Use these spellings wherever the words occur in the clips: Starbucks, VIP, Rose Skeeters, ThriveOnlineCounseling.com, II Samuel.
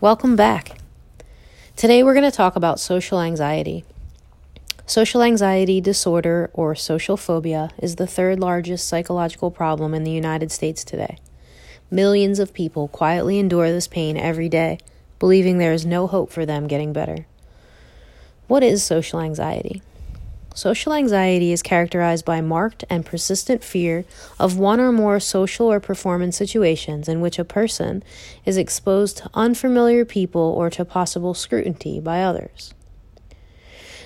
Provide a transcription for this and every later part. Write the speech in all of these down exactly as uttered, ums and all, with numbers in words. Welcome back. Today we're going to talk about social anxiety. Social anxiety disorder, or social phobia, is the third largest psychological problem in the United States today. Millions of people quietly endure this pain every day, believing there is no hope for them getting better. What is social anxiety? Social anxiety is characterized by marked and persistent fear of one or more social or performance situations in which a person is exposed to unfamiliar people or to possible scrutiny by others.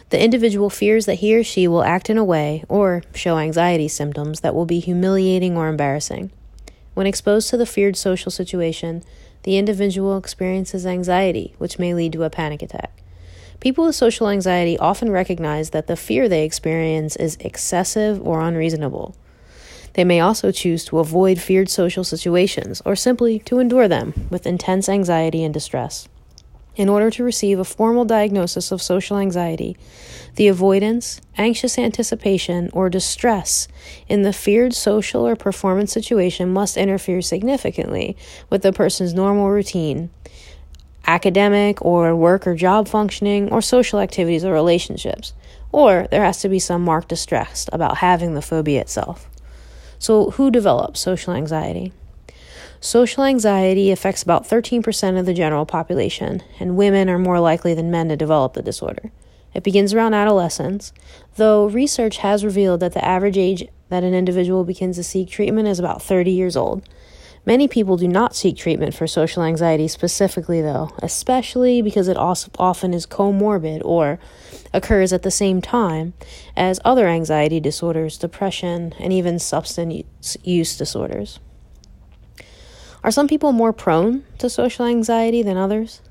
The individual fears that he or she will act in a way or show anxiety symptoms that will be humiliating or embarrassing. When exposed to the feared social situation, the individual experiences anxiety, which may lead to a panic attack. People with social anxiety often recognize that the fear they experience is excessive or unreasonable. They may also choose to avoid feared social situations or simply to endure them with intense anxiety and distress. In order to receive a formal diagnosis of social anxiety, the avoidance, anxious anticipation, or distress in the feared social or performance situation must interfere significantly with the person's normal routine, academic or work or job functioning, or social activities or relationships, or there has to be some marked distress about having the phobia itself. So who develops social anxiety? Social anxiety affects about thirteen percent of the general population, and women are more likely than men to develop the disorder. It begins around adolescence, though research has revealed that the average age that an individual begins to seek treatment is about thirty years old. Many people do not seek treatment for social anxiety specifically, though, especially because it also often is comorbid or occurs at the same time as other anxiety disorders, depression, and even substance use disorders. Are some people more prone to social anxiety than others?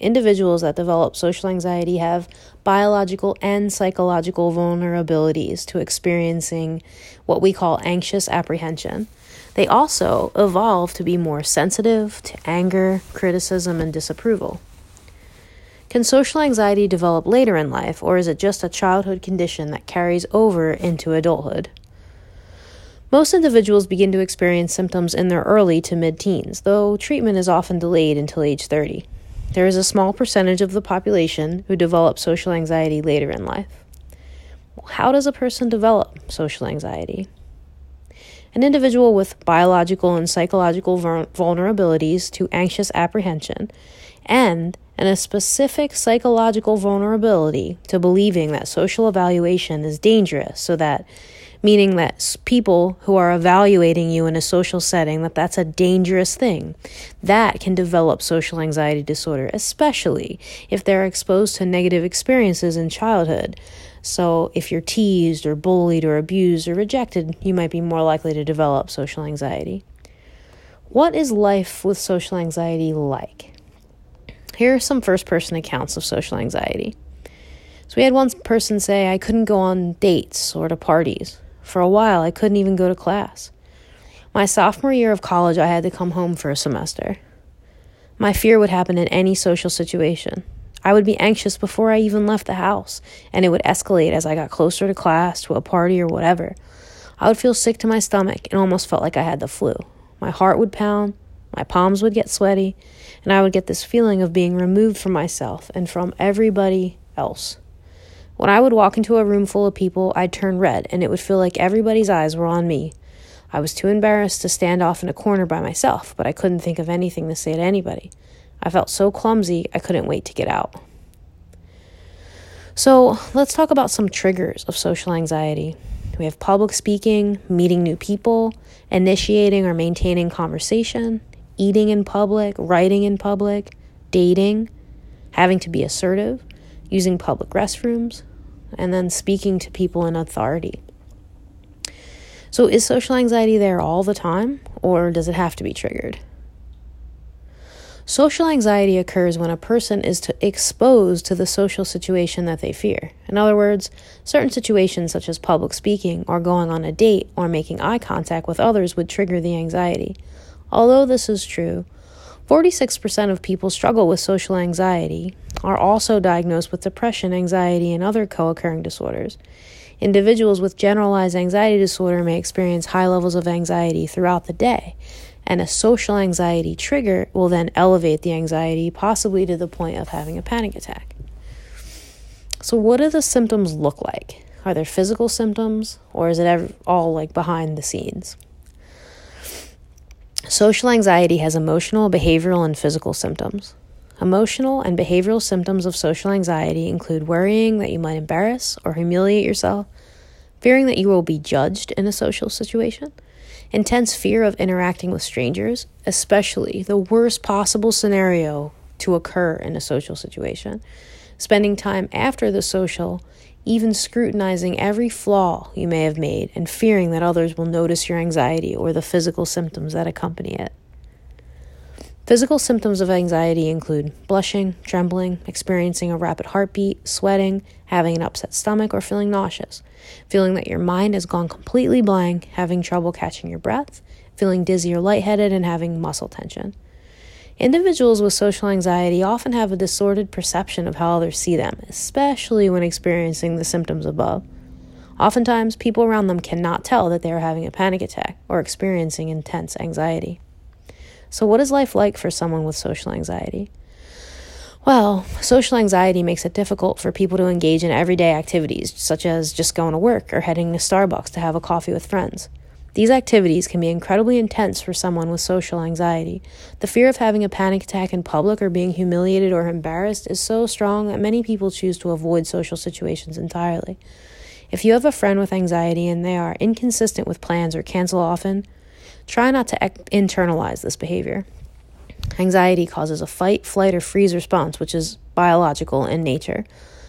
Individuals that develop social anxiety have biological and psychological vulnerabilities to experiencing what we call anxious apprehension. They also evolve to be more sensitive to anger, criticism, and disapproval. Can social anxiety develop later in life, or is it just a childhood condition that carries over into adulthood? Most individuals begin to experience symptoms in their early to mid-teens, though treatment is often delayed until age thirty. There is a small percentage of the population who develop social anxiety later in life. How does a person develop social anxiety? An individual with biological and psychological vulnerabilities to anxious apprehension and, and a specific psychological vulnerability to believing that social evaluation is dangerous, so that, meaning that people who are evaluating you in a social setting, that that's a dangerous thing, that can develop social anxiety disorder, especially if they're exposed to negative experiences in childhood. So if you're teased or bullied or abused or rejected, you might be more likely to develop social anxiety. What is life with social anxiety like? Here are some first-person accounts of social anxiety. So we had one person say, "I couldn't go on dates or to parties. For a while, I couldn't even go to class. My sophomore year of college, I had to come home for a semester. My fear would happen in any social situation. I would be anxious before I even left the house, and it would escalate as I got closer to class, to a party, or whatever. I would feel sick to my stomach and almost felt like I had the flu. My heart would pound, my palms would get sweaty, and I would get this feeling of being removed from myself and from everybody else. When I would walk into a room full of people, I'd turn red, and it would feel like everybody's eyes were on me. I was too embarrassed to stand off in a corner by myself, but I couldn't think of anything to say to anybody. I felt so clumsy, I couldn't wait to get out." So let's talk about some triggers of social anxiety. We have public speaking, meeting new people, initiating or maintaining conversation, eating in public, writing in public, dating, having to be assertive, using public restrooms, and then speaking to people in authority. So is social anxiety there all the time, or does it have to be triggered? Social anxiety occurs when a person is to exposed to the social situation that they fear. In other words, certain situations such as public speaking or going on a date or making eye contact with others would trigger the anxiety. Although this is true, forty-six percent of people struggle with social anxiety, are also diagnosed with depression, anxiety, and other co-occurring disorders. Individuals with generalized anxiety disorder may experience high levels of anxiety throughout the day, and a social anxiety trigger will then elevate the anxiety, possibly to the point of having a panic attack. So what do the symptoms look like? Are there physical symptoms, or is it all like behind the scenes? Social anxiety has emotional, behavioral, and physical symptoms. Emotional and behavioral symptoms of social anxiety include worrying that you might embarrass or humiliate yourself, fearing that you will be judged in a social situation, intense fear of interacting with strangers, especially the worst possible scenario to occur in a social situation, spending time after the social, even scrutinizing every flaw you may have made and fearing that others will notice your anxiety or the physical symptoms that accompany it. Physical symptoms of anxiety include blushing, trembling, experiencing a rapid heartbeat, sweating, having an upset stomach, or feeling nauseous, feeling that your mind has gone completely blank, having trouble catching your breath, feeling dizzy or lightheaded, and having muscle tension. Individuals with social anxiety often have a disordered perception of how others see them, especially when experiencing the symptoms above. Oftentimes, people around them cannot tell that they are having a panic attack or experiencing intense anxiety. So what is life like for someone with social anxiety? Well, social anxiety makes it difficult for people to engage in everyday activities, such as just going to work or heading to Starbucks to have a coffee with friends. These activities can be incredibly intense for someone with social anxiety. The fear of having a panic attack in public or being humiliated or embarrassed is so strong that many people choose to avoid social situations entirely. If you have a friend with anxiety and they are inconsistent with plans or cancel often, try not to act- internalize this behavior. Anxiety causes a fight, flight, or freeze response, which is biological in nature.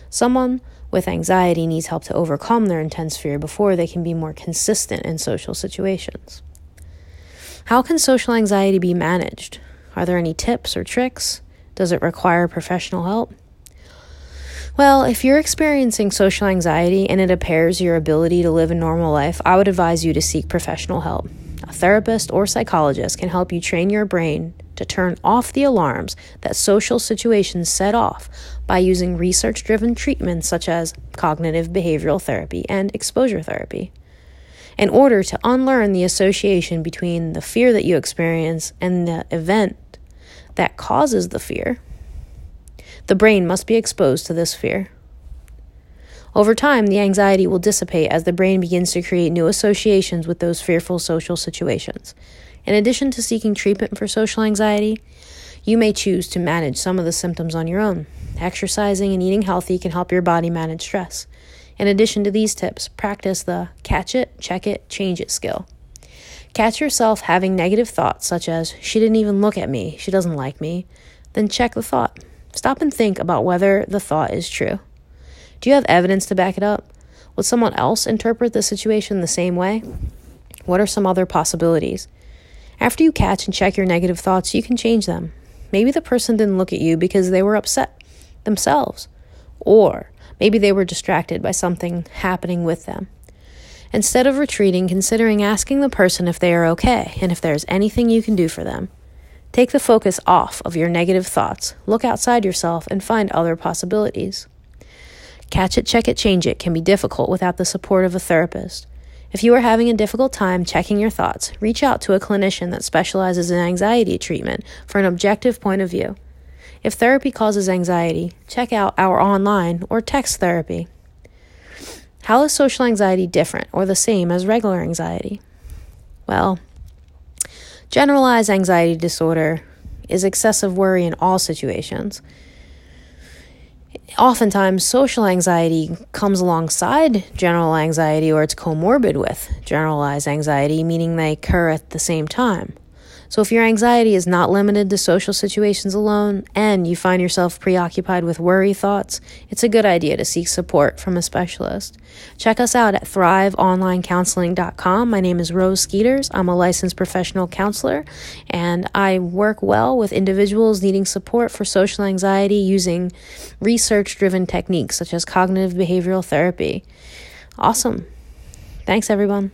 Someone with anxiety needs help to overcome their intense fear before they can be more consistent in social situations. How can social anxiety be managed? Are there any tips or tricks? Does it require professional help? Well, if you're experiencing social anxiety and it impairs your ability to live a normal life, I would advise you to seek professional help. A therapist or psychologist can help you train your brain to turn off the alarms that social situations set off by using research-driven treatments such as cognitive behavioral therapy and exposure therapy, in order to unlearn the association between the fear that you experience and the event that causes the fear. The brain must be exposed to this fear. Over time, the anxiety will dissipate as the brain begins to create new associations with those fearful social situations. In addition to seeking treatment for social anxiety, you may choose to manage some of the symptoms on your own. Exercising and eating healthy can help your body manage stress. In addition to these tips, practice the catch it, check it, change it skill. Catch yourself having negative thoughts such as, she didn't even look at me, she doesn't like me. Then check the thought. Stop and think about whether the thought is true. Do you have evidence to back it up? Would someone else interpret the situation the same way? What are some other possibilities? After you catch and check your negative thoughts, you can change them. Maybe the person didn't look at you because they were upset themselves, or maybe they were distracted by something happening with them. Instead of retreating, considering asking the person if they are okay and if there is anything you can do for them. Take the focus off of your negative thoughts, look outside yourself, and find other possibilities. Catch it, check it, change it can be difficult without the support of a therapist. If you are having a difficult time checking your thoughts, reach out to a clinician that specializes in anxiety treatment for an objective point of view. If therapy causes anxiety, check out our online or text therapy. How is social anxiety different or the same as regular anxiety? Well, generalized anxiety disorder is excessive worry in all situations. Oftentimes, social anxiety comes alongside general anxiety, or it's comorbid with generalized anxiety, meaning they occur at the same time. So if your anxiety is not limited to social situations alone and you find yourself preoccupied with worry thoughts, it's a good idea to seek support from a specialist. Check us out at Thrive Online Counseling dot com. My name is Rose Skeeters. I'm a licensed professional counselor, and I work well with individuals needing support for social anxiety using research-driven techniques such as cognitive behavioral therapy. Awesome. Thanks, everyone.